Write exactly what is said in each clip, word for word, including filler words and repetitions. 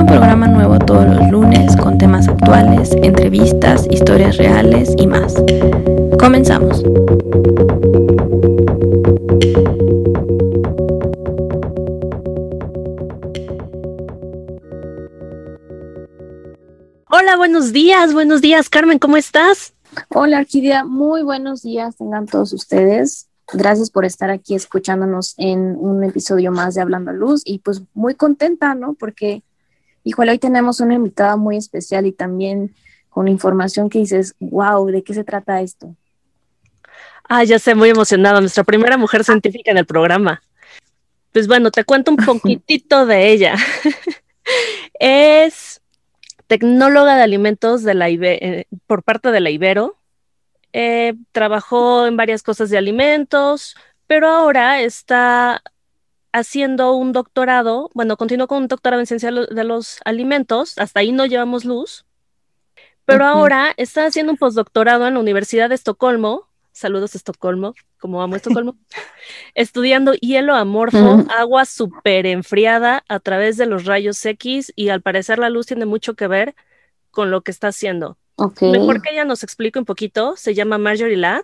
un programa nuevo todos los lunes con temas actuales, entrevistas, historias reales y más. ¡Comenzamos! Hola, buenos días, buenos días, Carmen, ¿cómo estás? Hola, Orquídea, muy buenos días tengan todos ustedes. Gracias por estar aquí escuchándonos en un episodio más de Hablando a Luz y pues muy contenta, ¿no? Porque, híjole, hoy tenemos una invitada muy especial y también con información que dices, wow, ¿de qué se trata esto? Ah, ya sé, muy emocionada, nuestra primera mujer científica en el programa. Pues bueno, te cuento un poquitito de ella. Es tecnóloga de alimentos de la Ibe- eh, por parte de la Ibero. Eh, trabajó en varias cosas de alimentos, pero ahora está haciendo un doctorado, bueno, continuó con un doctorado en ciencia de los alimentos, hasta ahí no llevamos luz, pero uh-huh. ahora está haciendo un postdoctorado en la Universidad de Estocolmo, saludos Estocolmo, como amo Estocolmo, estudiando hielo amorfo, uh-huh. agua súper enfriada a través de los rayos X, y al parecer la luz tiene mucho que ver con lo que está haciendo. Okay. Mejor que ella nos explique un poquito. Se llama Marjorie La.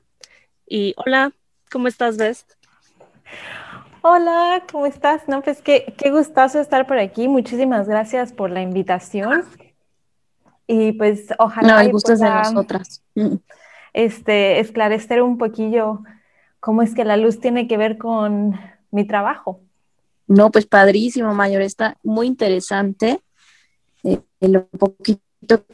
Y hola, ¿cómo estás, Beth? Hola, ¿cómo estás? No, pues qué, qué gustazo estar por aquí. Muchísimas gracias por la invitación. Y pues ojalá... No, el gusto es de nosotras. Este, esclarecer un poquillo cómo es que la luz tiene que ver con mi trabajo. No, pues padrísimo, Marjorie. Está muy interesante. Eh, lo poquito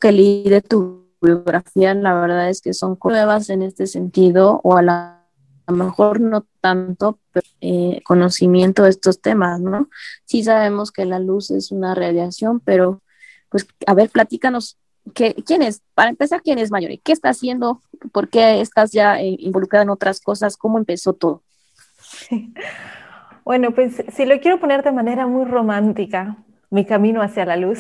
que leí de tu biografía, la verdad es que son nuevas en este sentido, o a, la, a lo mejor no tanto, pero eh, conocimiento de estos temas, ¿no? Sí sabemos que la luz es una radiación, pero pues a ver, platícanos, ¿qué, ¿quién es? Para empezar, ¿quién es Marjorie? ¿Qué está haciendo? ¿Por qué estás ya eh, involucrada en otras cosas? ¿Cómo empezó todo? Sí. Bueno, pues si lo quiero poner de manera muy romántica, mi camino hacia la luz,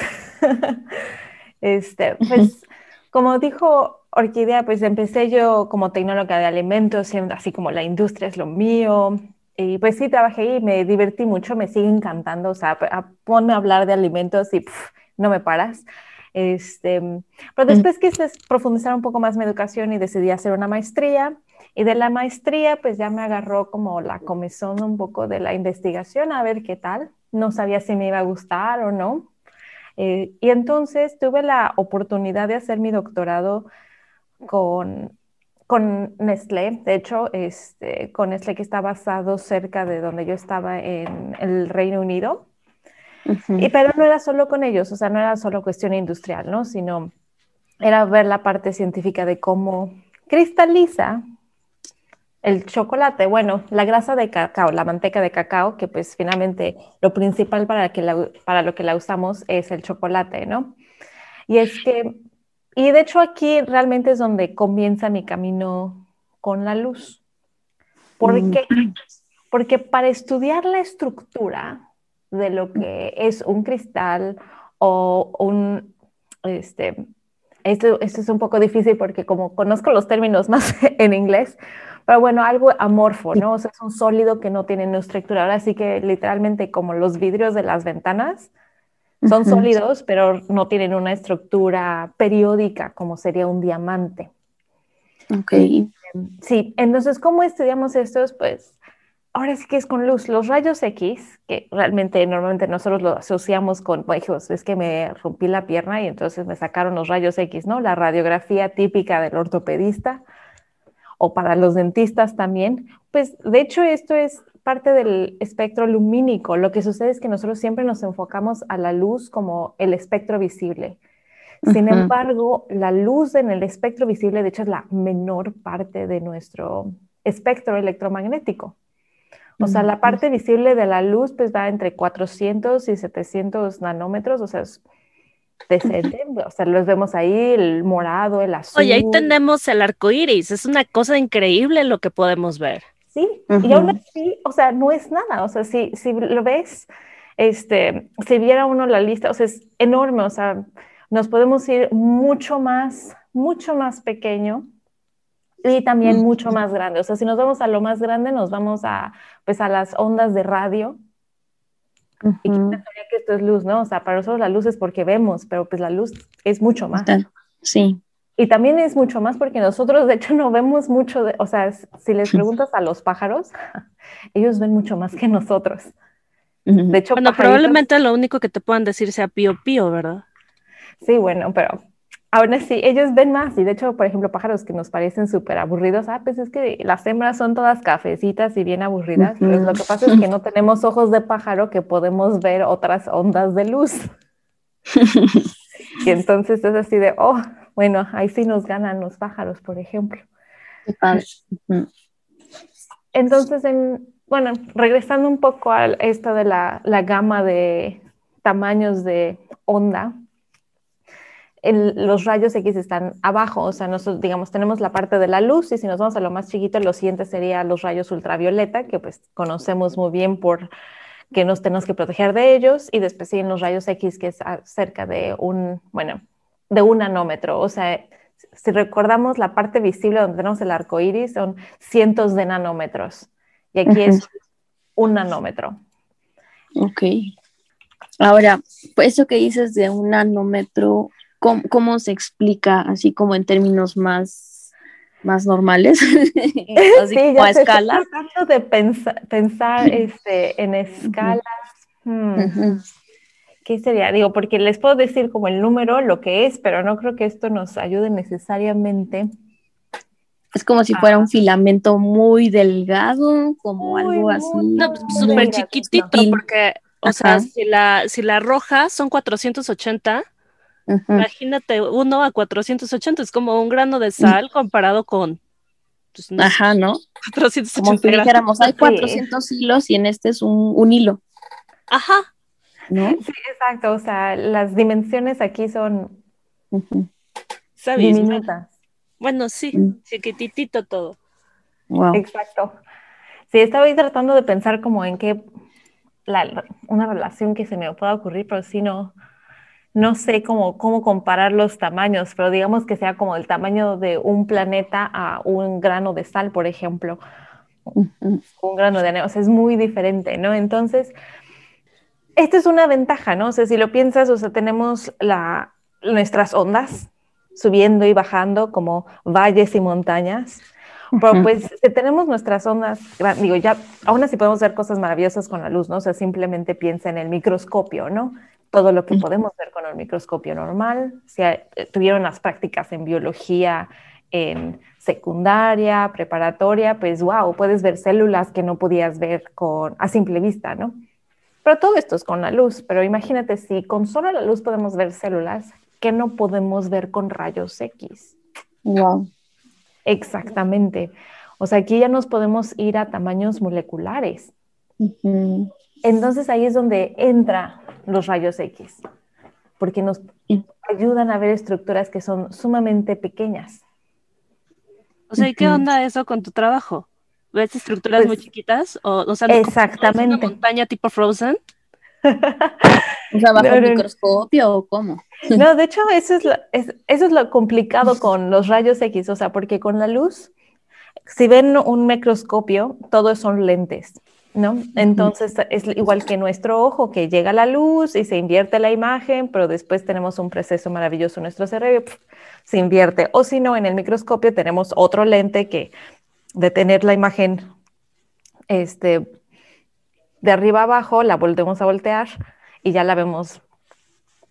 este, pues... Como dijo Orquídea, pues empecé yo como tecnóloga de alimentos, así como la industria es lo mío. Y pues sí, trabajé y me divertí mucho, me sigue encantando. O sea, ponme a hablar de alimentos y pff, no me paras. Este, pero después quise profundizar un poco más mi educación y decidí hacer una maestría. Y de la maestría, pues ya me agarró como la comezón un poco de la investigación, a ver qué tal. No sabía si me iba a gustar o no. Eh, y entonces tuve la oportunidad de hacer mi doctorado con, con Nestlé, de hecho, este, con Nestlé que está basado cerca de donde yo estaba en el Reino Unido. Uh-huh. Y, pero no era solo con ellos, o sea, no era solo cuestión industrial, ¿no? Sino era ver la parte científica de cómo cristaliza el chocolate, bueno, la grasa de cacao, la manteca de cacao, que pues finalmente lo principal para, que la, para lo que la usamos es el chocolate, ¿no? Y es que, y de hecho aquí realmente es donde comienza mi camino con la luz. ¿Por qué? Porque para estudiar la estructura de lo que es un cristal o un... este, Esto, esto es un poco difícil porque como conozco los términos más en inglés, pero bueno, algo amorfo, ¿no? O sea, es un sólido que no tiene una estructura. Ahora sí que literalmente como los vidrios de las ventanas son uh-huh. sólidos, pero no tienen una estructura periódica como sería un diamante. Ok. Sí, entonces, ¿cómo estudiamos estos? Pues ahora sí que es con luz. Los rayos X, que realmente normalmente nosotros lo asociamos con, bueno, es que me rompí la pierna y entonces me sacaron los rayos X, ¿no? La radiografía típica del ortopedista o para los dentistas también. Pues de hecho esto es parte del espectro lumínico. Lo que sucede es que nosotros siempre nos enfocamos a la luz como el espectro visible. Sin uh-huh. embargo, la luz en el espectro visible de hecho es la menor parte de nuestro espectro electromagnético. O sea, la parte visible de la luz pues va entre cuatrocientos y setecientos nanómetros, o sea, es decente, o sea, los vemos ahí, el morado, el azul. Oye, ahí tenemos el arco iris, es una cosa increíble lo que podemos ver. Sí, uh-huh. y aún así, o sea, no es nada, o sea, si, si lo ves, este, si viera uno la lista, o sea, es enorme, o sea, nos podemos ir mucho más, mucho más pequeño. Y también mucho más grande. O sea, si nos vamos a lo más grande, nos vamos a, pues, a las ondas de radio. Uh-huh. Y quién pensaría que esto es luz, ¿no? O sea, para nosotros la luz es porque vemos, pero pues la luz es mucho más. Sí. Y también es mucho más porque nosotros, de hecho, no vemos mucho, de, o sea, si les preguntas a los pájaros, ellos ven mucho más que nosotros. Uh-huh. De hecho, bueno, pajaritos... probablemente lo único que te puedan decir sea pío pío, ¿verdad? Sí, bueno, pero ahora sí, ellos ven más. Y de hecho, por ejemplo, pájaros que nos parecen súper aburridos, ah, pues es que las hembras son todas cafecitas y bien aburridas. Uh-huh. Pues lo que pasa es que no tenemos ojos de pájaro que podemos ver otras ondas de luz. Y entonces es así de, oh, bueno, ahí sí nos ganan los pájaros, por ejemplo. Uh-huh. Entonces, en, bueno, regresando un poco a esto de la, la gama de tamaños de onda, el, los rayos X están abajo, o sea, nosotros, digamos, tenemos la parte de la luz y si nos vamos a lo más chiquito, lo siguiente sería los rayos ultravioleta, que pues conocemos muy bien por que nos tenemos que proteger de ellos, y después siguen los rayos X, que es cerca de un, bueno, de un nanómetro, o sea, si recordamos la parte visible donde tenemos el arco iris, son cientos de nanómetros, y aquí uh-huh. es un nanómetro. Ok. Ahora, pues eso que dices de un nanómetro, ¿Cómo, ¿Cómo se explica, así como en términos más, más normales? Así sí, como a escalas. Estoy tratando de pensar, pensar este, en escalas. Uh-huh. Hmm. Uh-huh. ¿Qué sería? Digo, porque les puedo decir como el número, lo que es, pero no creo que esto nos ayude necesariamente. Es como si fuera ah. un filamento muy delgado, como muy, algo así. No, súper chiquitito, no. Porque, o Ajá. sea, si la, si la roja son cuatrocientos ochenta... Uh-huh. Imagínate uno a cuatrocientos ochenta, es como un grano de sal comparado con pues, no, ajá, ¿no? cuatrocientos ochenta como si dijéramos, hay cuatrocientos sí. hilos y en este es un, un hilo. Ajá. ¿No? Sí, exacto, o sea, las dimensiones aquí son uh-huh. diminutas. Bueno, sí, uh-huh. chiquititito todo. Wow. Exacto. Sí, estaba tratando de pensar como en qué la, una relación que se me pueda ocurrir, pero si no No sé cómo, cómo comparar los tamaños, pero digamos que sea como el tamaño de un planeta a un grano de sal, por ejemplo. Uh-huh. Un grano de arena, o sea, es muy diferente, ¿no? Entonces, esta es una ventaja, ¿no? O sea, si lo piensas, o sea, tenemos la, nuestras ondas subiendo y bajando como valles y montañas. Pero pues tenemos nuestras ondas, digo, ya aún así podemos ver cosas maravillosas con la luz, ¿no? O sea, simplemente piensa en el microscopio, ¿no? Todo lo que podemos ver con el microscopio normal. Si hay, tuvieron las prácticas en biología, en secundaria, preparatoria, pues wow, puedes ver células que no podías ver con, a simple vista, ¿no? Pero todo esto es con la luz, pero imagínate si con solo la luz podemos ver células que no podemos ver con rayos X. Wow. Exactamente. O sea, aquí ya nos podemos ir a tamaños moleculares. Uh-huh. Entonces ahí es donde entran los rayos X, porque nos uh-huh. ayudan a ver estructuras que son sumamente pequeñas. O sea, ¿y qué onda eso con tu trabajo? ¿Ves estructuras pues, muy chiquitas? O, o sea, exactamente. ¿Una montaña tipo Frozen? O sea, bajo no, el microscopio o cómo. No, de hecho, eso es, lo, es, eso es lo complicado con los rayos X, o sea, porque con la luz, si ven un microscopio, todos son lentes, ¿no? Entonces, es igual que nuestro ojo, que llega la luz y se invierte la imagen, pero después tenemos un proceso maravilloso en nuestro cerebro, pff, se invierte. O si no, en el microscopio tenemos otro lente que, de tener la imagen, este... de arriba abajo, la volvemos a voltear y ya la vemos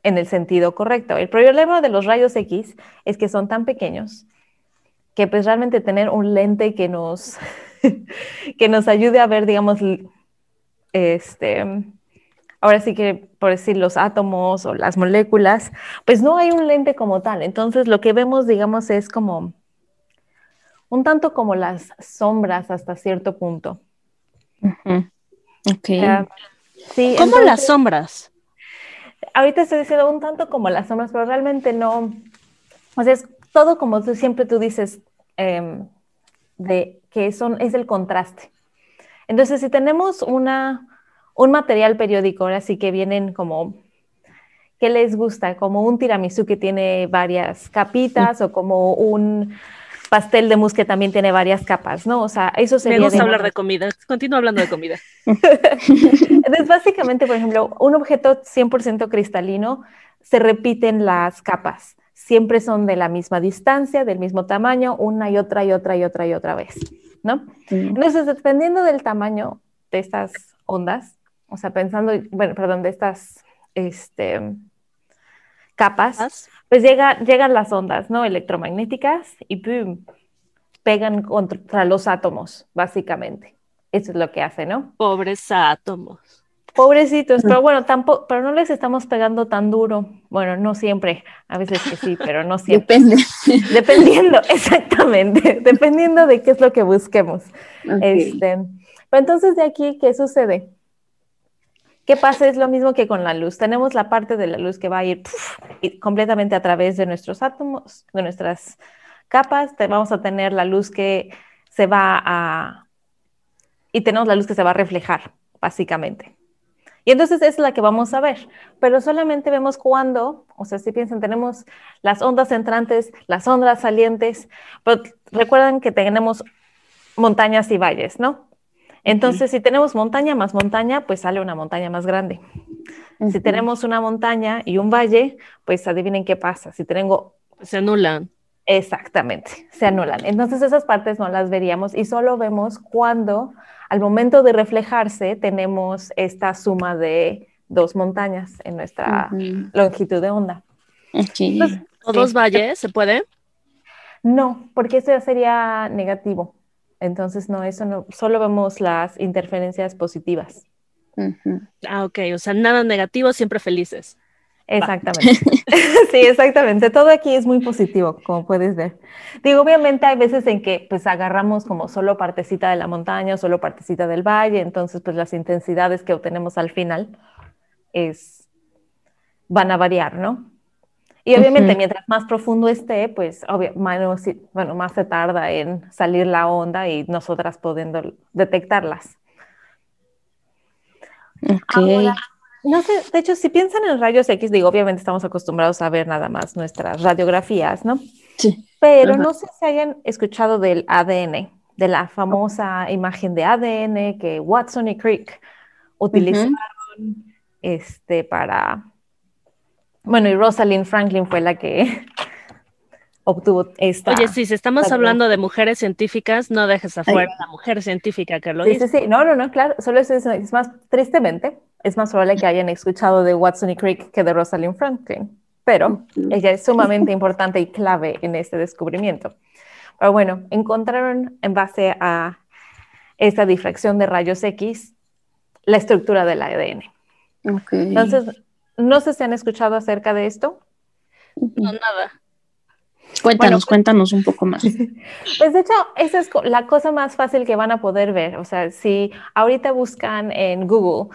en el sentido correcto. El problema de los rayos X es que son tan pequeños que pues realmente tener un lente que nos, que nos ayude a ver, digamos, este, ahora sí que por decir los átomos o las moléculas, pues no hay un lente como tal. Entonces lo que vemos, digamos, es como un tanto como las sombras hasta cierto punto. Uh-huh. Okay. Uh, sí, ¿Cómo entonces, las sombras? Ahorita estoy diciendo un tanto como las sombras, pero realmente no. O sea, es todo como tú siempre tú dices, eh, de que son, es el contraste. Entonces, si tenemos una, un material periódico, ahora sí que vienen como, ¿qué les gusta? Como un tiramisú que tiene varias capitas, mm. o como un pastel de mousse que también tiene varias capas, ¿no? O sea, eso sería... Me gusta de hablar modo. de comida, continúa hablando de comida. Entonces, básicamente, por ejemplo, un objeto cien por ciento cristalino se repiten las capas. Siempre son de la misma distancia, del mismo tamaño, una y otra y otra y otra y otra vez, ¿no? Entonces, dependiendo del tamaño de estas ondas, o sea, pensando, bueno, perdón, de estas este, capas, pues llega, llegan las ondas, ¿no? Electromagnéticas y ¡pum! Pegan contra los átomos, básicamente. Eso es lo que hace, ¿no? Pobres átomos. Pobrecitos, pero bueno, tampoco, pero no les estamos pegando tan duro. Bueno, no siempre, a veces que sí, pero no siempre. Depende. Dependiendo, exactamente, dependiendo de qué es lo que busquemos. Okay. Este, pero entonces de aquí, ¿qué sucede? ¿Qué pasa? Es lo mismo que con la luz. Tenemos la parte de la luz que va a ir puf, completamente a través de nuestros átomos, de nuestras capas. Vamos a tener la luz que se va a... y tenemos la luz que se va a reflejar, básicamente. Y entonces es la que vamos a ver, pero solamente vemos cuando, o sea, si piensan, tenemos las ondas entrantes, las ondas salientes, pero recuerden que tenemos montañas y valles, ¿no? Entonces, uh-huh. si tenemos montaña más montaña, pues sale una montaña más grande. Uh-huh. Si tenemos una montaña y un valle, pues adivinen qué pasa. Si tengo... Se anulan. Exactamente, se anulan. Entonces esas partes no las veríamos y solo vemos cuando al momento de reflejarse tenemos esta suma de dos montañas en nuestra uh-huh. longitud de onda. Okay. Entonces, ¿o dos sí. valles se puede? No, porque eso ya sería negativo. Entonces no, eso no, solo vemos las interferencias positivas. Uh-huh. Ah, ok, o sea, nada negativo, siempre felices. Exactamente, sí, exactamente. Todo aquí es muy positivo, como puedes ver. Digo, obviamente hay veces en que pues agarramos como solo partecita de la montaña, solo partecita del valle, entonces pues las intensidades que obtenemos al final es, van a variar, ¿no? Y obviamente uh-huh. mientras más profundo esté, pues obvio, más, bueno, más se tarda en salir la onda y nosotras pudiendo detectarlas. Ok. Ahora, no sé, de hecho, si piensan en rayos X, digo, obviamente estamos acostumbrados a ver nada más nuestras radiografías, ¿no? Sí. Pero ajá. no sé si hayan escuchado del A D N, de la famosa oh. imagen de A D N que Watson y Crick utilizaron uh-huh. este, para... Bueno, y Rosalind Franklin fue la que obtuvo esta... Oye, sí, si estamos la... hablando de mujeres científicas, no dejes afuera a la mujer científica que lo sí, hizo. Sí, sí, no, no, no, claro, solo es, es más, tristemente... Es más probable que hayan escuchado de Watson y Crick que de Rosalind Franklin, pero ella es sumamente importante y clave en este descubrimiento. Pero bueno, encontraron en base a esta difracción de rayos X la estructura del A D N. Okay. Entonces, no sé si han escuchado acerca de esto. No, nada. Cuéntanos, bueno, cuéntanos un poco más. Pues de hecho, esa es la cosa más fácil que van a poder ver. O sea, si ahorita buscan en Google...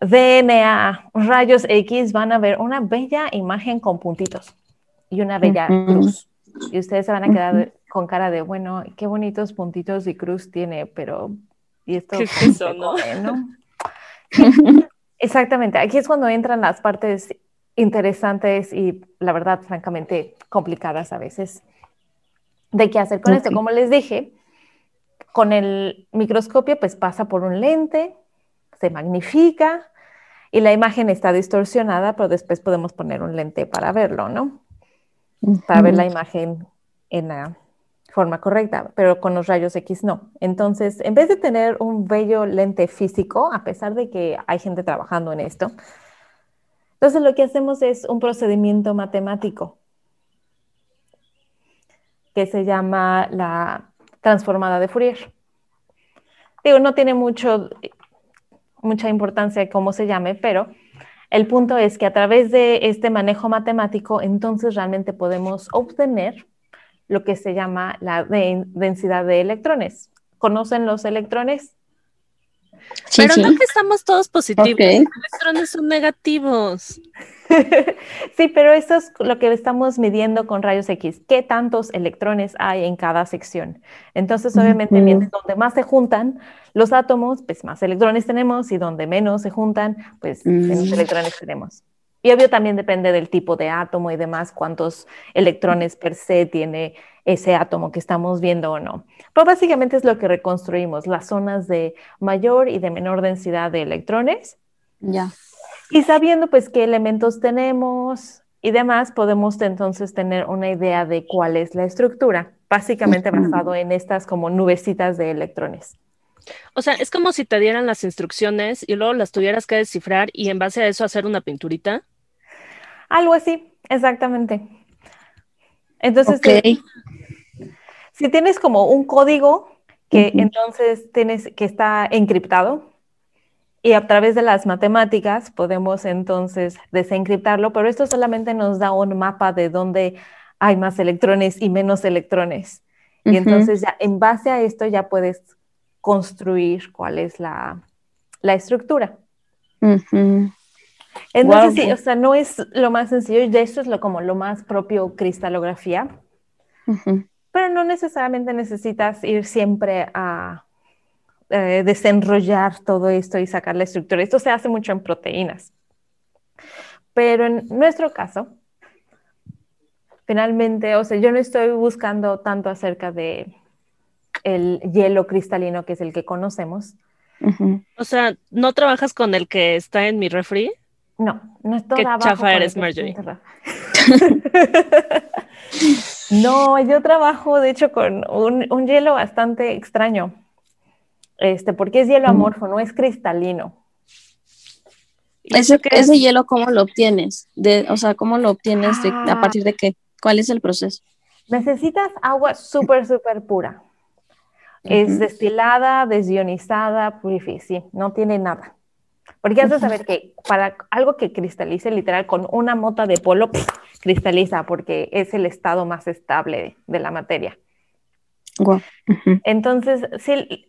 D N A, rayos X, van a ver una bella imagen con puntitos y una bella uh-huh. cruz. Y ustedes se van a quedar uh-huh. con cara de, bueno, qué bonitos puntitos y cruz tiene, pero... ¿Y esto qué es eso, no? Come, ¿no? Exactamente, aquí es cuando entran las partes interesantes y, la verdad, francamente, complicadas a veces de qué hacer con okay. esto. Como les dije, con el microscopio, pues pasa por un lente, se magnifica, y la imagen está distorsionada, pero después podemos poner un lente para verlo, ¿no? Para uh-huh. ver la imagen en la forma correcta, pero con los rayos X no. Entonces, en vez de tener un bello lente físico, a pesar de que hay gente trabajando en esto, entonces lo que hacemos es un procedimiento matemático que se llama la transformada de Fourier. Digo, no tiene mucho... mucha importancia de cómo se llame, pero el punto es que a través de este manejo matemático, entonces realmente podemos obtener lo que se llama la de- densidad de electrones. ¿Conocen los electrones? Sí, pero sí. no que estamos todos positivos, okay. los electrones son negativos. Sí, pero eso es lo que estamos midiendo con rayos X, qué tantos electrones hay en cada sección. Entonces, obviamente, uh-huh. mientras donde más se juntan los átomos, pues más electrones tenemos, y donde menos se juntan, pues uh-huh. menos electrones tenemos. Y obvio también depende del tipo de átomo y demás, cuántos electrones per se tiene ese átomo que estamos viendo o no. Pero básicamente es lo que reconstruimos, las zonas de mayor y de menor densidad de electrones. Ya. Y sabiendo pues qué elementos tenemos y demás, podemos entonces tener una idea de cuál es la estructura, básicamente basado en estas como nubecitas de electrones. O sea, es como si te dieran las instrucciones y luego las tuvieras que descifrar y en base a eso hacer una pinturita. Algo así, exactamente. Entonces, okay. si, si tienes como un código que uh-huh. entonces tienes que está encriptado y a través de las matemáticas podemos entonces desencriptarlo, pero esto solamente nos da un mapa de dónde hay más electrones y menos electrones. Uh-huh. Y entonces ya en base a esto ya puedes construir cuál es la, la estructura. Uh-huh. Entonces, wow. sí, o sea, no es lo más sencillo, ya esto es lo, como lo más propio cristalografía, uh-huh. pero no necesariamente necesitas ir siempre a eh, desenrollar todo esto y sacar la estructura. Esto se hace mucho en proteínas. Pero en nuestro caso, finalmente, o sea, yo no estoy buscando tanto acerca de el hielo cristalino, que es el que conocemos. Uh-huh. O sea, ¿no trabajas con el que está en mi refri? No, no es todo abajo. Qué chafa eres, Marjorie. No, yo trabajo, de hecho, con un, un hielo bastante extraño, este, porque es hielo amorfo, no es cristalino. ¿Ese, ese hielo cómo lo obtienes? De, o sea, ¿cómo lo obtienes? Ah. De, ¿a partir de qué? ¿Cuál es el proceso? Necesitas agua súper, súper pura. Es uh-huh. destilada, desionizada, purificada, sí, no tiene nada. Porque has de saber que para algo que cristalice, literal, con una mota de polo, pff, cristaliza, porque es el estado más estable de, de la materia. Wow. Uh-huh. Entonces, sí,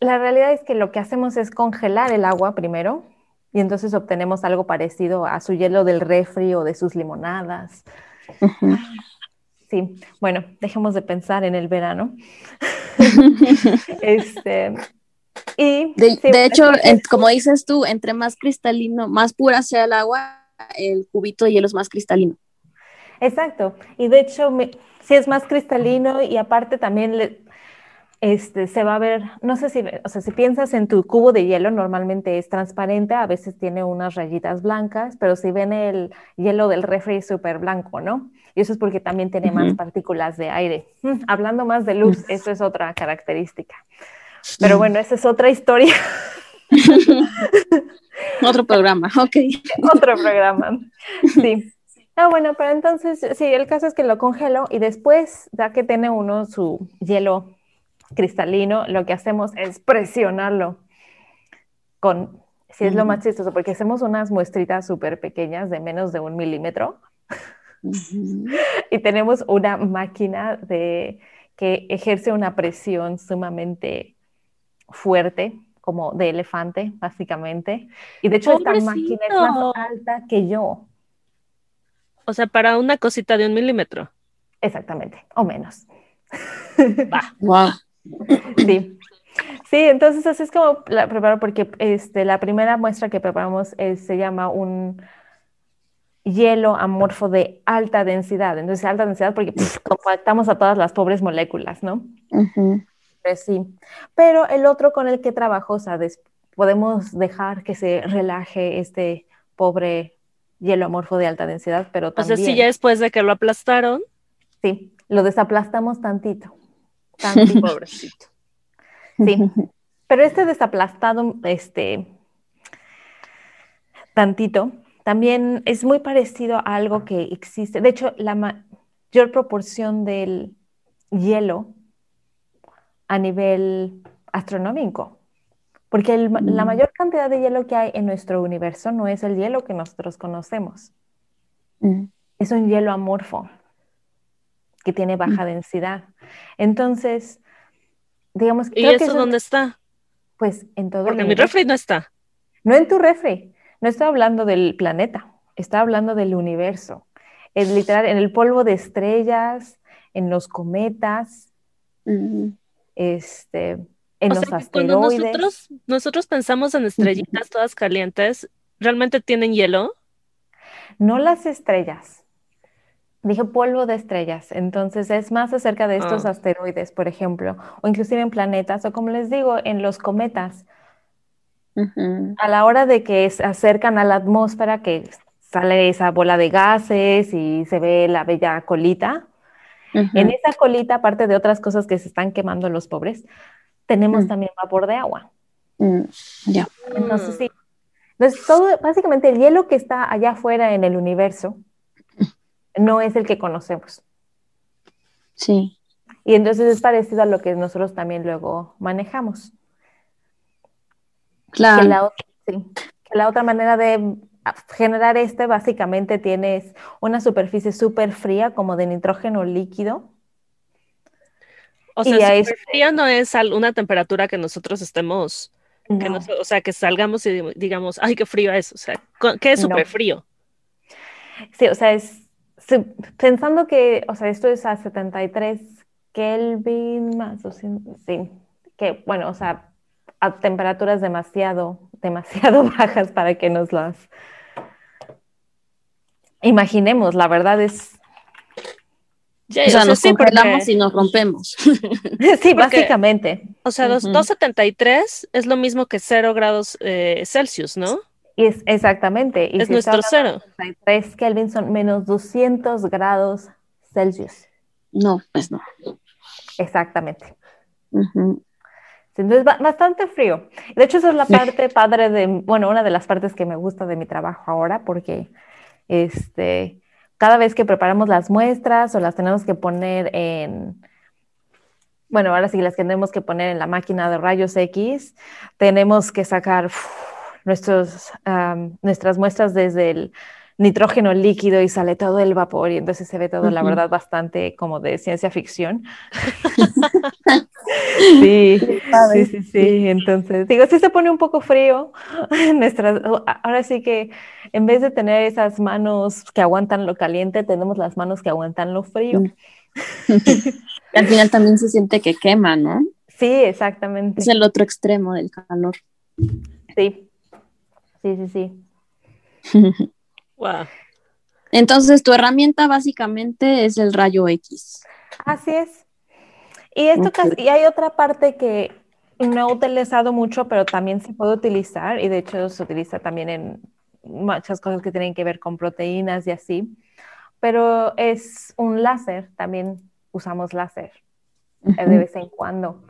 la realidad es que lo que hacemos es congelar el agua primero, y entonces obtenemos algo parecido a su hielo del refri o de sus limonadas. Uh-huh. Sí, bueno, dejemos de pensar en el verano. este, y, de, sí, de hecho, en, como dices tú, entre más cristalino, más pura sea el agua, el cubito de hielo es más cristalino. Exacto, y de hecho, me, sí es más cristalino y aparte también le, este, se va a ver, no sé si, o sea, si piensas en tu cubo de hielo, normalmente es transparente, a veces tiene unas rayitas blancas, pero si ven el hielo del refri es súper blanco, ¿no? Y eso es porque también tiene uh-huh. más partículas de aire. Mm, hablando más de luz, uh-huh. eso es otra característica. Pero bueno, esa es otra historia. Otro programa, ok. Otro programa, sí. Ah, bueno, pero entonces, sí, el caso es que lo congelo y después, ya que tiene uno su hielo cristalino, lo que hacemos es presionarlo con, si es uh-huh. lo más chistoso, porque hacemos unas muestritas súper pequeñas de menos de un milímetro. Uh-huh. Y tenemos una máquina de, que ejerce una presión sumamente fuerte, como de elefante, básicamente. Y de hecho, ¡pobrecito! Esta máquina es más alta que yo. O sea, para una cosita de un milímetro. Exactamente, o menos. Va. Wow. Sí. Sí, entonces así es como la preparo, porque este, la primera muestra que preparamos eh, se llama un hielo amorfo de alta densidad. Entonces, alta densidad porque pff, compactamos a todas las pobres moléculas, ¿no? Uh-huh. Pues sí. Pero el otro con el que trabajo, o sea, des- podemos dejar que se relaje este pobre hielo amorfo de alta densidad, pero también... O sea, si ya después de que lo aplastaron... Sí, lo desaplastamos tantito. Tantito. Pobrecito. Sí. Pero este desaplastado, este... tantito... También es muy parecido a algo que existe. De hecho, la mayor proporción del hielo a nivel astronómico, porque el, mm. la mayor cantidad de hielo que hay en nuestro universo no es el hielo que nosotros conocemos. Mm. Es un hielo amorfo que tiene baja mm. densidad. Entonces, digamos... ¿Y creo eso que son, dónde está? Pues en todo el mundo. Porque mi refri no está. No en tu refri. No está hablando del planeta, está hablando del universo. Es literal, en el polvo de estrellas, en los cometas, uh-huh. este, en o los sea, asteroides. Cuando nosotros, nosotros pensamos en estrellitas uh-huh. todas calientes, ¿realmente tienen hielo? no las estrellas. Dije polvo de estrellas, entonces es más acerca de estos ah. asteroides, por ejemplo, o inclusive en planetas, o como les digo, en los cometas. Uh-huh. A la hora de que se acercan a la atmósfera, que sale esa bola de gases y se ve la bella colita. Uh-huh. En esa colita, aparte de otras cosas que se están quemando los pobres, tenemos uh-huh. también vapor de agua. Uh-huh. Ya. Entonces, sí. Entonces, todo, básicamente el hielo que está allá afuera en el universo no es el que conocemos. Sí. Y entonces es parecido a lo que nosotros también luego manejamos. Claro. Que la, sí, que la otra manera de generar este, básicamente tienes una superficie súper fría, como de nitrógeno líquido. O sea, súper fría no es una temperatura que nosotros estemos, no. que nos, o sea, que salgamos y digamos, ay, qué frío es. O sea, ¿qué es súper no. frío? Sí, o sea, es pensando que, o sea, esto es a setenta y tres Kelvin más, o sea, sí, que bueno, o sea, a temperaturas demasiado, demasiado bajas para que nos las imaginemos, la verdad es... Yeah, o sea, o sea nos sí, congelamos porque... y nos rompemos. Sí, porque, básicamente. O sea, los uh-huh. dos setenta y tres es lo mismo que cero grados eh, Celsius, ¿no? Es, exactamente. Y es si nuestro cero. tres Kelvin son menos doscientos grados Celsius. No, pues no. Exactamente. Uh-huh. Entonces, bastante frío. De hecho, esa es la parte padre de, bueno, una de las partes que me gusta de mi trabajo ahora, porque este, cada vez que preparamos las muestras o las tenemos que poner en... Bueno, ahora sí las tenemos que poner en la máquina de rayos X, tenemos que sacar... Uff, Nuestros, um, nuestras muestras desde el nitrógeno líquido y sale todo el vapor y entonces se ve todo, uh-huh. la verdad, bastante como de ciencia ficción. sí, sí, sí, sí. Entonces, digo, sí se pone un poco frío. Nuestras, ahora sí que en vez de tener esas manos que aguantan lo caliente, tenemos las manos que aguantan lo frío. Al final también se siente que quema, ¿no? Sí, exactamente. Es el otro extremo del calor. Sí. Sí, sí, sí. Wow. Entonces, tu herramienta básicamente es el rayo X. Así es. Y esto okay. casi, y hay otra parte que no he utilizado mucho, pero también se puede utilizar, y de hecho se utiliza también en muchas cosas que tienen que ver con proteínas y así, pero es un láser, también usamos láser uh-huh. de vez en cuando.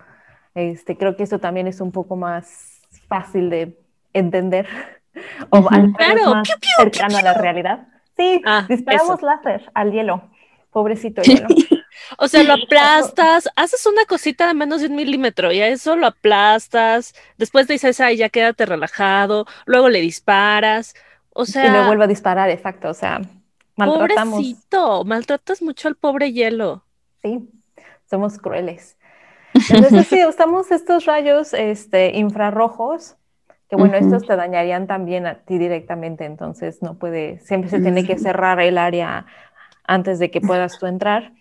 Este, creo que esto también es un poco más fácil de entender. O uh-huh. al claro, más piu, piu, cercano piu, piu. a la realidad. Sí, ah, disparamos eso. láser al hielo. Pobrecito hielo. O sea, lo aplastas, haces una cosita de menos de un milímetro y a eso lo aplastas, después dices, ay, ya quédate relajado, luego le disparas, o sea... Y lo vuelvo a disparar, exacto, o sea, maltratamos. Pobrecito, maltratas mucho al pobre hielo. Sí, somos crueles. Entonces, sí, usamos estos rayos este, infrarrojos, que bueno, uh-huh. estos te dañarían también a ti directamente, entonces no puede, siempre se tiene que cerrar el área antes de que puedas tú entrar.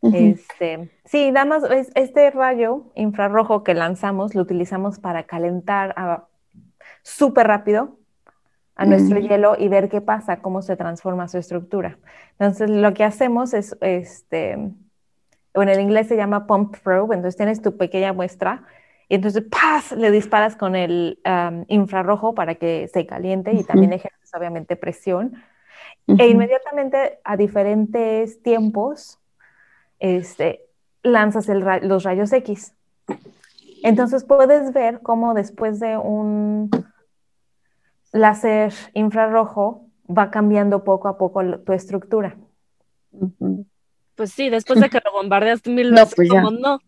Uh-huh. Este, sí, nada más es, este rayo infrarrojo que lanzamos lo utilizamos para calentar súper rápido a nuestro uh-huh. hielo y ver qué pasa, cómo se transforma su estructura. Entonces lo que hacemos es, este, bueno, en inglés se llama pump probe, entonces tienes tu pequeña muestra. Y entonces, ¡paz!, le disparas con el um, infrarrojo para que se caliente y uh-huh. también ejerces, obviamente, presión. Uh-huh. E inmediatamente, a diferentes tiempos, este, lanzas el ra- los rayos X. Entonces, puedes ver cómo después de un láser infrarrojo va cambiando poco a poco lo- tu estructura. Uh-huh. Pues sí, después de que lo bombardeas mil no, veces, pues como no.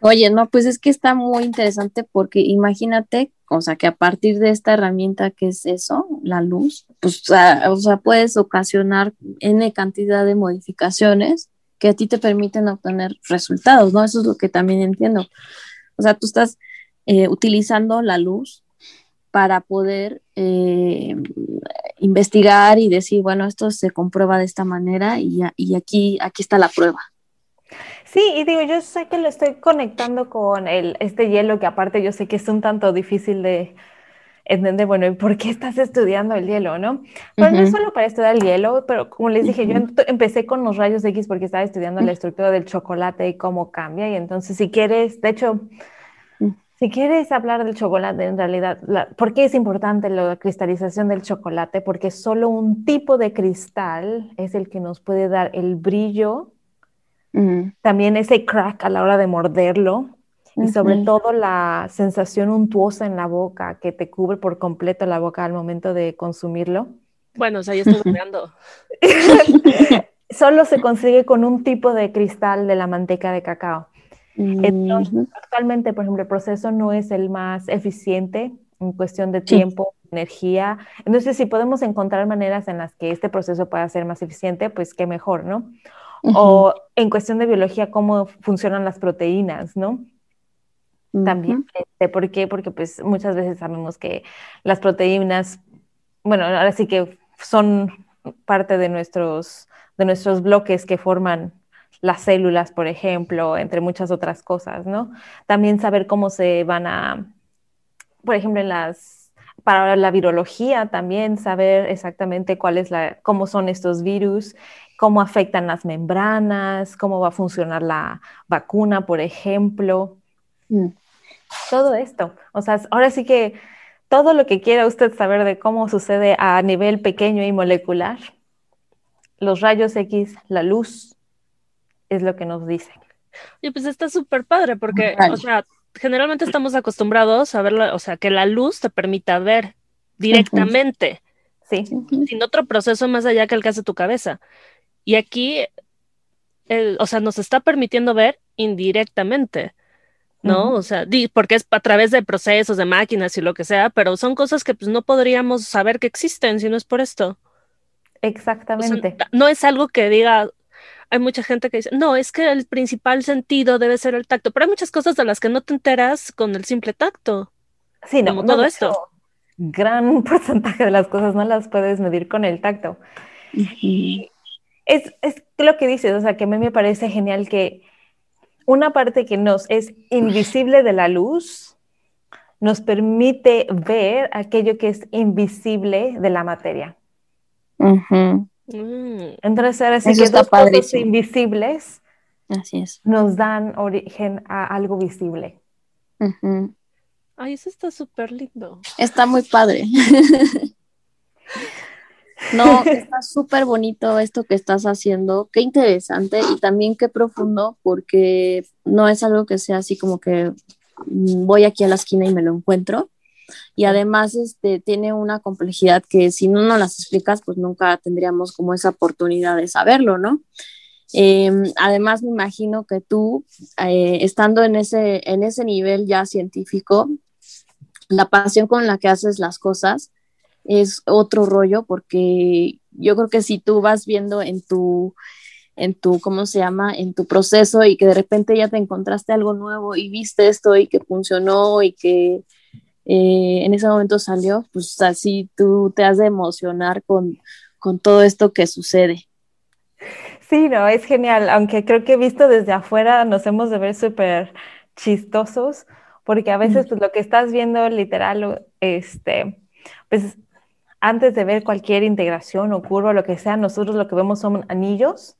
Oye, no, pues es que está muy interesante porque imagínate, o sea, que a partir de esta herramienta que es eso, la luz, pues, o sea, puedes ocasionar N cantidad de modificaciones que a ti te permiten obtener resultados, ¿no? Eso es lo que también entiendo. O sea, tú estás eh, utilizando la luz para poder eh, investigar y decir, bueno, esto se comprueba de esta manera y, y aquí, aquí está la prueba. Sí, y digo, yo sé que lo estoy conectando con el, este hielo que aparte yo sé que es un tanto difícil de entender, bueno, ¿y por qué estás estudiando el hielo, no? Pero uh-huh. no es solo para estudiar el hielo, pero como les dije, uh-huh. yo empecé con los rayos X porque estaba estudiando uh-huh. la estructura del chocolate y cómo cambia, y entonces si quieres, de hecho, uh-huh. si quieres hablar del chocolate, en realidad, la, ¿por qué es importante la cristalización del chocolate? Porque solo un tipo de cristal es el que nos puede dar el brillo, uh-huh. también ese crack a la hora de morderlo, y sobre uh-huh. todo la sensación untuosa en la boca que te cubre por completo la boca al momento de consumirlo. Bueno, o sea, yo estoy golpeando. Solo se consigue con un tipo de cristal de la manteca de cacao. Uh-huh. Entonces, actualmente, por ejemplo, el proceso no es el más eficiente en cuestión de tiempo, sí. energía. Entonces, si podemos encontrar maneras en las que este proceso pueda ser más eficiente, pues qué mejor, ¿no? Uh-huh. O en cuestión de biología, cómo funcionan las proteínas, ¿no? También, este, ¿por qué? Porque pues muchas veces sabemos que las proteínas, bueno, ahora sí que son parte de nuestros, de nuestros bloques que forman las células, por ejemplo, entre muchas otras cosas, ¿no? También saber cómo se van a, por ejemplo, en las, para la virología también, saber exactamente cuál es la, cómo son estos virus, cómo afectan las membranas, cómo va a funcionar la vacuna, por ejemplo. Mm. Todo esto, o sea, ahora sí que todo lo que quiera usted saber de cómo sucede a nivel pequeño y molecular, los rayos X, la luz, es lo que nos dicen. Y pues está súper padre porque, vale. o sea, generalmente estamos acostumbrados a ver, la, o sea, que la luz te permita ver directamente, uh-huh. sí, uh-huh. sin otro proceso más allá que el que hace tu cabeza. Y aquí, el, o sea, nos está permitiendo ver indirectamente. ¿No? O sea, porque es a través de procesos, de máquinas y lo que sea, pero son cosas que pues, no podríamos saber que existen si no es por esto. Exactamente. O sea, no es algo que diga, hay mucha gente que dice, no, es que el principal sentido debe ser el tacto, pero hay muchas cosas de las que no te enteras con el simple tacto. Sí, no, como no, todo no, esto. Gran porcentaje de las cosas no las puedes medir con el tacto. Y es, es lo que dices, o sea, que a mí me parece genial que una parte que nos es invisible de la luz nos permite ver aquello que es invisible de la materia. Uh-huh. Entonces, ahora sí que dos cosas invisibles Así es. nos dan origen a algo visible. Uh-huh. Ay, eso está súper lindo. Está muy padre. No, está súper bonito esto que estás haciendo, qué interesante y también qué profundo, porque no es algo que sea así como que voy aquí a la esquina y me lo encuentro, y además este, tiene una complejidad que si no nos las explicas, pues nunca tendríamos como esa oportunidad de saberlo, ¿no? Eh, además me imagino que tú, eh, estando en ese, en ese nivel ya científico, la pasión con la que haces las cosas, es otro rollo porque yo creo que si tú vas viendo en tu, en tu, ¿cómo se llama? En tu proceso y que de repente ya te encontraste algo nuevo y viste esto y que funcionó y que eh, en ese momento salió, pues así tú te has de emocionar con, con todo esto que sucede. Sí, no, es genial, aunque creo que visto desde afuera nos hemos de ver súper chistosos porque a veces pues, lo que estás viendo literal, este, pues... antes de ver cualquier integración o curva, lo que sea, nosotros lo que vemos son anillos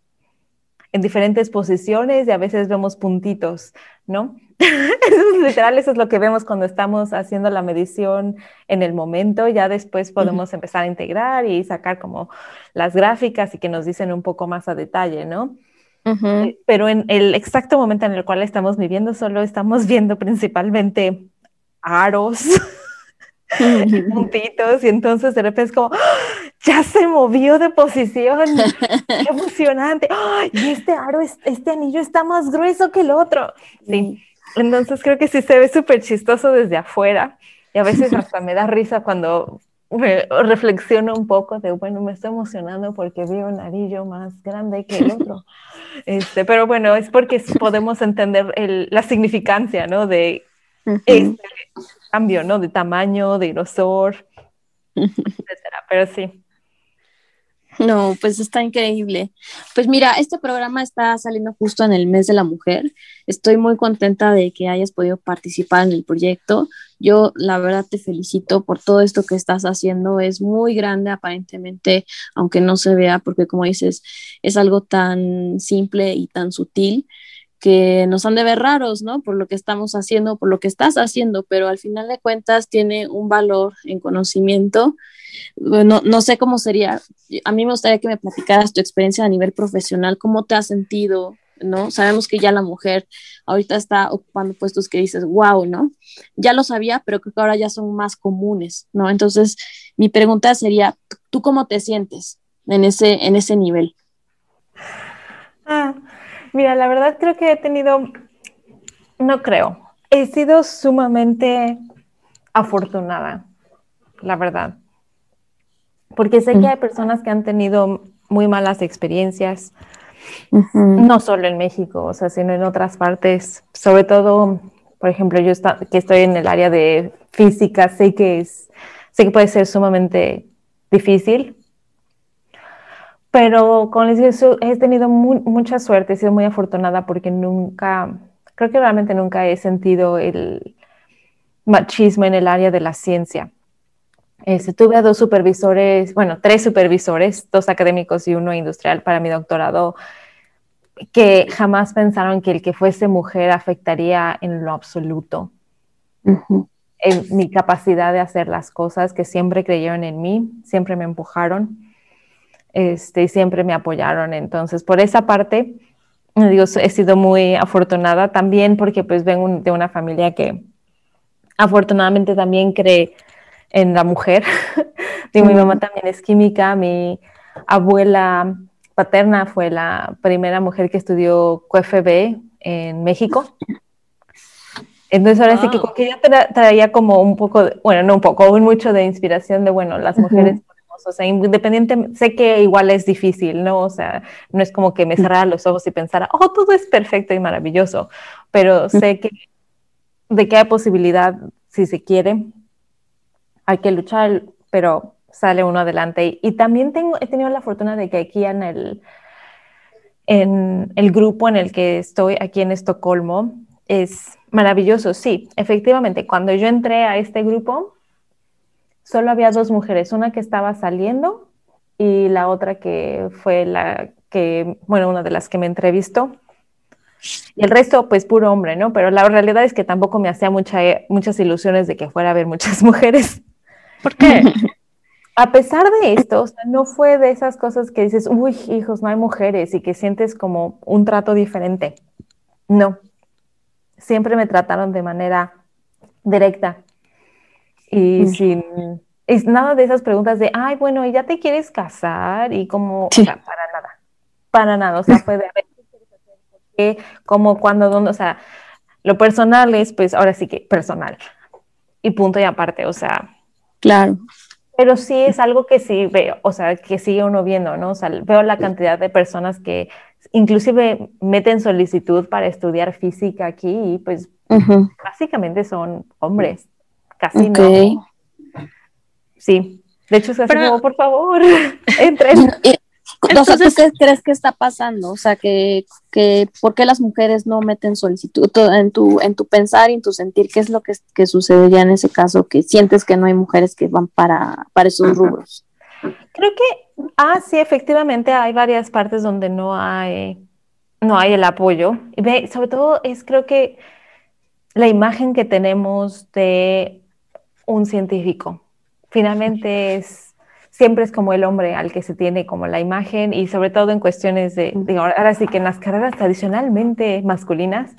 en diferentes posiciones y a veces vemos puntitos, ¿no? Eso es literal, eso es lo que vemos cuando estamos haciendo la medición en el momento. Ya después podemos uh-huh. empezar a integrar y sacar como las gráficas y que nos dicen un poco más a detalle, ¿no? Uh-huh. Pero en el exacto momento en el cual estamos viviendo, solo estamos viendo principalmente aros, y puntitos, y entonces de repente es como, ¡oh! ya se movió de posición, qué emocionante, ¡oh! y este aro, este anillo está más grueso que el otro, sí, entonces creo que sí se ve súper chistoso desde afuera, y a veces hasta me da risa cuando me reflexiono un poco de, bueno, me estoy emocionando porque vi un anillo más grande que el otro, este, pero bueno, es porque podemos entender el, la significancia, ¿no?, de este cambio, ¿no? De tamaño, de grosor, etcétera, pero sí. No, pues está increíble. Pues mira, este programa está saliendo justo en el mes de la mujer. Estoy muy contenta de que hayas podido participar en el proyecto. Yo la verdad te felicito por todo esto que estás haciendo. Es muy grande aparentemente, aunque no se vea, porque como dices, es algo tan simple y tan sutil que nos han de ver raros, ¿no? Por lo que estamos haciendo, por lo que estás haciendo, pero al final de cuentas tiene un valor en conocimiento. No, no sé cómo sería, a mí me gustaría que me platicaras tu experiencia a nivel profesional, cómo te has sentido, ¿no? Sabemos que ya la mujer ahorita está ocupando puestos que dices, wow, ¿no? Ya lo sabía, pero creo que ahora ya son más comunes, ¿no? Entonces, mi pregunta sería, ¿tú cómo te sientes en ese, en ese nivel? Ah, mira, la verdad creo que he tenido, no creo, he sido sumamente afortunada, la verdad. Porque sé que hay personas que han tenido muy malas experiencias, uh-huh. no solo en México, o sea, sino en otras partes. Sobre todo, por ejemplo, yo está, que estoy en el área de física, sé que, es, sé que puede ser sumamente difícil. Pero como les digo, he tenido muy, mucha suerte, he sido muy afortunada porque nunca, creo que realmente nunca he sentido el machismo en el área de la ciencia. Este, tuve a dos supervisores, bueno, tres supervisores, dos académicos y uno industrial para mi doctorado, que jamás pensaron que el que fuese mujer afectaría en lo absoluto uh-huh. en mi capacidad de hacer las cosas, que siempre creyeron en mí, siempre me empujaron, este, y siempre me apoyaron. Entonces, por esa parte, digo, he sido muy afortunada también porque pues vengo de una familia que afortunadamente también cree en la mujer. Digo, mi mamá también es química, mi abuela paterna fue la primera mujer que estudió Q F B en México. Entonces ahora wow. sí que, que yo tra- traía como un poco, de, bueno, no un poco, aún mucho de inspiración de, bueno, las mujeres, uh-huh. o sea, independientemente, sé que igual es difícil, ¿no? O sea, no es como que me cerrara los ojos y pensara, oh, todo es perfecto y maravilloso, pero sé que de que hay posibilidad, si se quiere, hay que luchar, pero sale uno adelante. Y, y también tengo, he tenido la fortuna de que aquí en el, en el grupo en el que estoy, aquí en Estocolmo, es maravilloso. Sí, efectivamente, cuando yo entré a este grupo, solo había dos mujeres, una que estaba saliendo y la otra que fue la que, bueno, una de las que me entrevistó. Y el resto, pues, puro hombre, ¿no? Pero la realidad es que tampoco me hacía mucha, muchas ilusiones de que fuera a haber muchas mujeres. ¿Por qué? A pesar de esto, o sea, no fue de esas cosas que dices, uy, hijos, no hay mujeres, y que sientes como un trato diferente. No. Siempre me trataron de manera directa. Y sin... Es nada de esas preguntas de, ay, bueno, ¿y ya te quieres casar? Y como... Sí. O sea, para nada. Para nada. O sea, fue de... A ver, que, como, cuando, dónde, o sea, lo personal es, pues, ahora sí que personal. Y punto y aparte, o sea. Claro. Pero sí es algo que sí veo, o sea, que sigue uno viendo, ¿no? O sea, veo la cantidad de personas que inclusive meten solicitud para estudiar física aquí y, pues, uh-huh. básicamente son hombres. Casi okay. no. Sí. De hecho, es así Pero... como, por favor, entren. Entonces, ¿tú qué crees que está pasando? O sea, que, que ¿por qué las mujeres no meten solicitud en tu, en tu pensar y en tu sentir? ¿Qué es lo que, que sucedería en ese caso? Que sientes que no hay mujeres que van para, para esos rubros. Creo que, ah, sí, efectivamente hay varias partes donde no hay, no hay el apoyo. Y ve, sobre todo es, creo que la imagen que tenemos de un científico finalmente es siempre es como el hombre al que se tiene como la imagen y sobre todo en cuestiones de, digo, ahora sí que en las carreras tradicionalmente masculinas,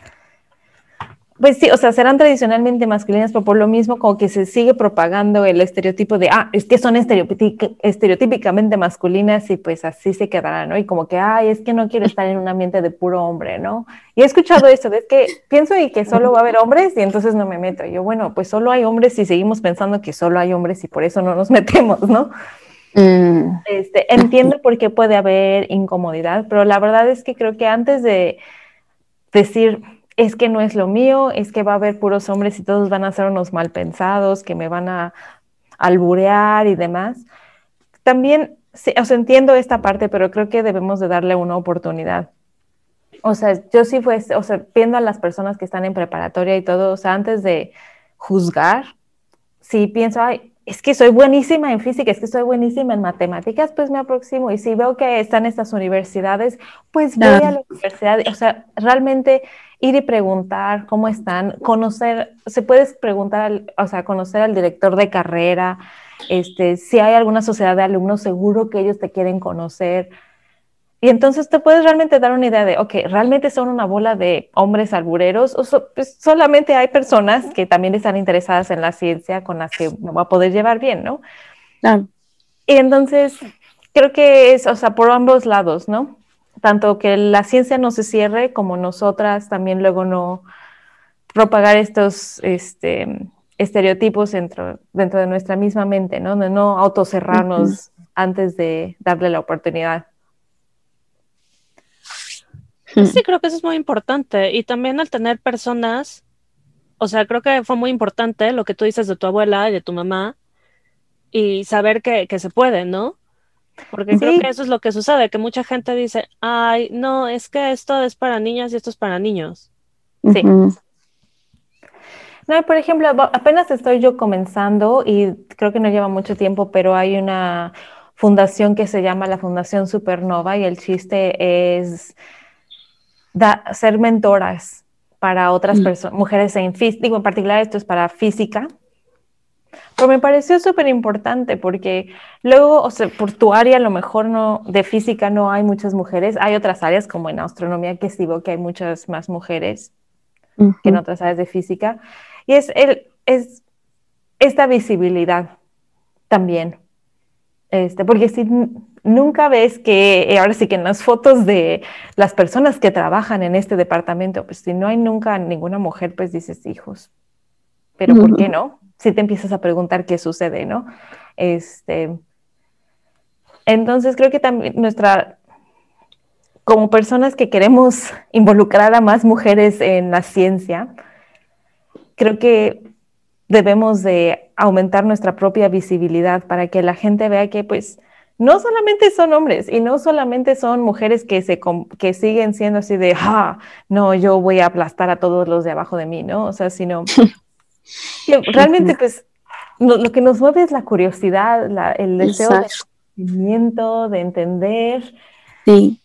pues sí, o sea, serán tradicionalmente masculinas, pero por lo mismo como que se sigue propagando el estereotipo de, ah, es que son estereotip- estereotípicamente masculinas y pues así se quedarán, ¿no? Y como que, ay, es que no quiero estar en un ambiente de puro hombre, ¿no? Y he escuchado esto, de que pienso y que solo va a haber hombres y entonces no me meto. Y yo, bueno, pues solo hay hombres y seguimos pensando que solo hay hombres y por eso no nos metemos, ¿no? Este, entiendo por qué puede haber incomodidad, pero la verdad es que creo que antes de decir es que no es lo mío, es que va a haber puros hombres y todos van a ser unos mal pensados que me van a alburear y demás, también sí, o sea, entiendo esta parte, pero creo que debemos de darle una oportunidad. O sea, yo sí fue, o sea, viendo a las personas que están en preparatoria y todo, o sea, antes de juzgar, sí pienso, ay, es que soy buenísima en física, es que soy buenísima en matemáticas, pues me aproximo. Y si veo que están estas universidades, pues voy no. a la universidad. O sea, realmente ir y preguntar cómo están, conocer, se puedes preguntar, al, o sea, conocer al director de carrera, este, si hay alguna sociedad de alumnos, seguro que ellos te quieren conocer. Y entonces te puedes realmente dar una idea de, ok, ¿realmente son una bola de hombres albureros? O so, pues solamente hay personas que también están interesadas en la ciencia con las que me voy a poder llevar bien, ¿no? Ah. Y entonces creo que es, o sea, por ambos lados, ¿no? Tanto que la ciencia no se cierre como nosotras también luego no propagar estos este, estereotipos dentro, dentro de nuestra misma mente, ¿no? De no autocerrarnos uh-huh. antes de darle la oportunidad. Sí, creo que eso es muy importante. Y también al tener personas, o sea, creo que fue muy importante lo que tú dices de tu abuela y de tu mamá y saber que, que se puede, ¿no? Porque sí. creo que eso es lo que sucede, que mucha gente dice, ay, no, es que esto es para niñas y esto es para niños. Sí. Uh-huh. No, por ejemplo, apenas estoy yo comenzando y creo que no lleva mucho tiempo, pero hay una fundación que se llama la Fundación Supernova y el chiste es... Da, ser mentoras para otras perso- mujeres en física, digo en particular esto es para física, pero me pareció súper importante porque luego, o sea, por tu área a lo mejor no, de física no hay muchas mujeres, hay otras áreas como en astronomía que sí veo que hay muchas más mujeres uh-huh. que en otras áreas de física, y es, el, es esta visibilidad también, este, porque si... Nunca ves que, ahora sí que en las fotos de las personas que trabajan en este departamento, pues si no hay nunca ninguna mujer, pues dices, hijos, pero ¿por qué no? Si te empiezas a preguntar qué sucede, ¿no? Este, entonces creo que también nuestra, como personas que queremos involucrar a más mujeres en la ciencia, creo que debemos de aumentar nuestra propia visibilidad para que la gente vea que, pues, no solamente son hombres y no solamente son mujeres que se que siguen siendo así de, ah, no, yo voy a aplastar a todos los de abajo de mí, ¿no? O sea, sino que realmente pues lo, lo que nos mueve es la curiosidad, la, el deseo Exacto. de conocimiento, de entender. Sí.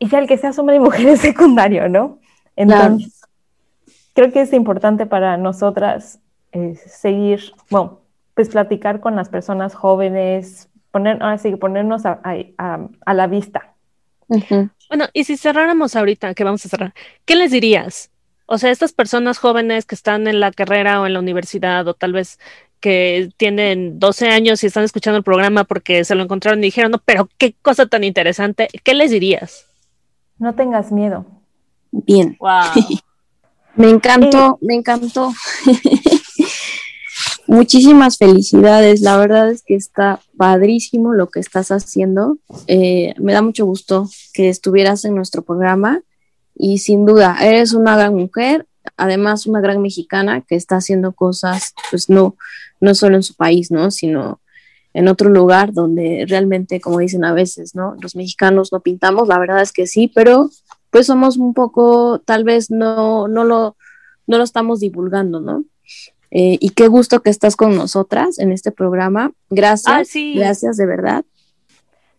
Y ya el que seas hombre y mujer es secundario, ¿no? Entonces, claro. creo que es importante para nosotras eh, seguir, bueno, pues platicar con las personas jóvenes, Poner, ahora sí, ponernos a, a, a, a la vista. Uh-huh. Bueno, y si cerráramos ahorita, que vamos a cerrar, ¿qué les dirías? O sea, estas personas jóvenes que están en la carrera o en la universidad o tal vez que tienen doce años y están escuchando el programa porque se lo encontraron y dijeron, no, pero qué cosa tan interesante, ¿qué les dirías? No tengas miedo. Bien. Wow. Me encantó, eh. me encantó. Muchísimas felicidades, la verdad es que está padrísimo lo que estás haciendo, eh, me da mucho gusto que estuvieras en nuestro programa y sin duda eres una gran mujer, además una gran mexicana que está haciendo cosas pues no, no solo en su país, ¿no? Sino en otro lugar donde realmente, como dicen a veces, ¿no? Los mexicanos no pintamos, la verdad es que sí, pero pues somos un poco, tal vez no, no lo, no lo estamos divulgando, ¿no? Eh, y qué gusto que estás con nosotras en este programa. Gracias, ah, sí. gracias de verdad.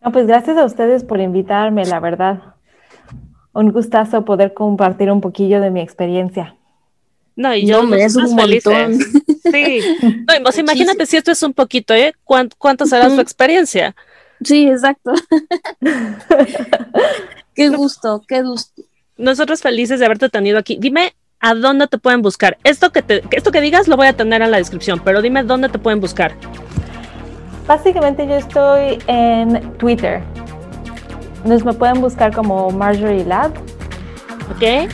No, pues gracias a ustedes por invitarme, la verdad. Un gustazo poder compartir un poquillo de mi experiencia. No, y yo no, me es un montón. Sí. No, y vos imagínate si esto es un poquito, ¿eh? ¿Cuánto, cuánto será su experiencia? Sí, exacto. Qué gusto, qué gusto. Nosotros felices de haberte tenido aquí. Dime, ¿a dónde te pueden buscar? Esto que, te, esto que digas lo voy a tener en la descripción, pero dime dónde te pueden buscar. Básicamente yo estoy en Twitter. Nos me pueden buscar como Marjorie La. Ok.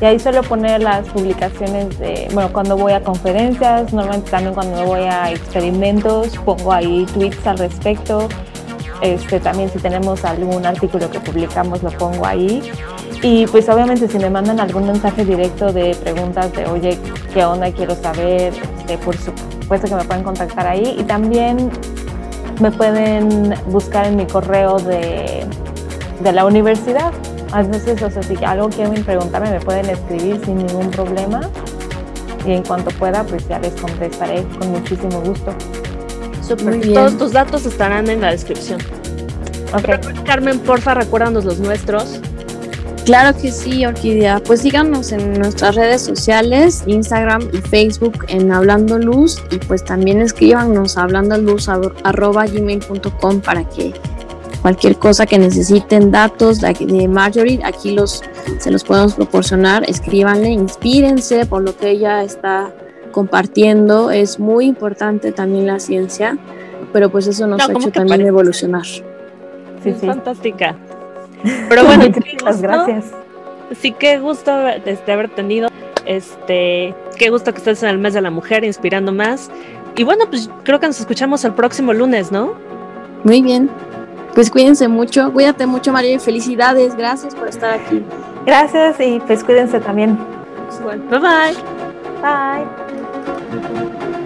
Y ahí suelo poner las publicaciones de, bueno, cuando voy a conferencias, normalmente también cuando voy a experimentos, pongo ahí tweets al respecto. Este, también si tenemos algún artículo que publicamos, lo pongo ahí. Y pues obviamente si me mandan algún mensaje directo de preguntas de oye, ¿qué onda? Quiero saber, este, por supuesto que me pueden contactar ahí. Y también me pueden buscar en mi correo de, de la universidad. A veces, o sea, si algo quieren preguntarme, me pueden escribir sin ningún problema. Y en cuanto pueda, pues ya les contestaré con muchísimo gusto. Súper. Todos tus datos estarán en la descripción. Okay. Pero, Carmen, porfa, recuérdanos los nuestros. Claro que sí, Orquídea. Pues síganos en nuestras redes sociales, Instagram y Facebook en Hablando Luz, y pues también escríbanos a hablando luz arroba gmail punto com para que cualquier cosa que necesiten, datos de Marjorie, aquí los, se los podemos proporcionar. Escríbanle, inspírense por lo que ella está compartiendo. Es muy importante también la ciencia, pero pues eso nos no, ha hecho también parece? evolucionar. Sí, sí. Fantástica. Pero bueno, muchas gracias. Sí, qué gusto este, haber tenido. Este, qué gusto que estés en el mes de la mujer, inspirando más. Y bueno, pues creo que nos escuchamos el próximo lunes, ¿no? Muy bien. Pues cuídense mucho, cuídate mucho, María, y felicidades, gracias por estar aquí. Gracias y pues cuídense también. Pues bueno, bye bye. Bye.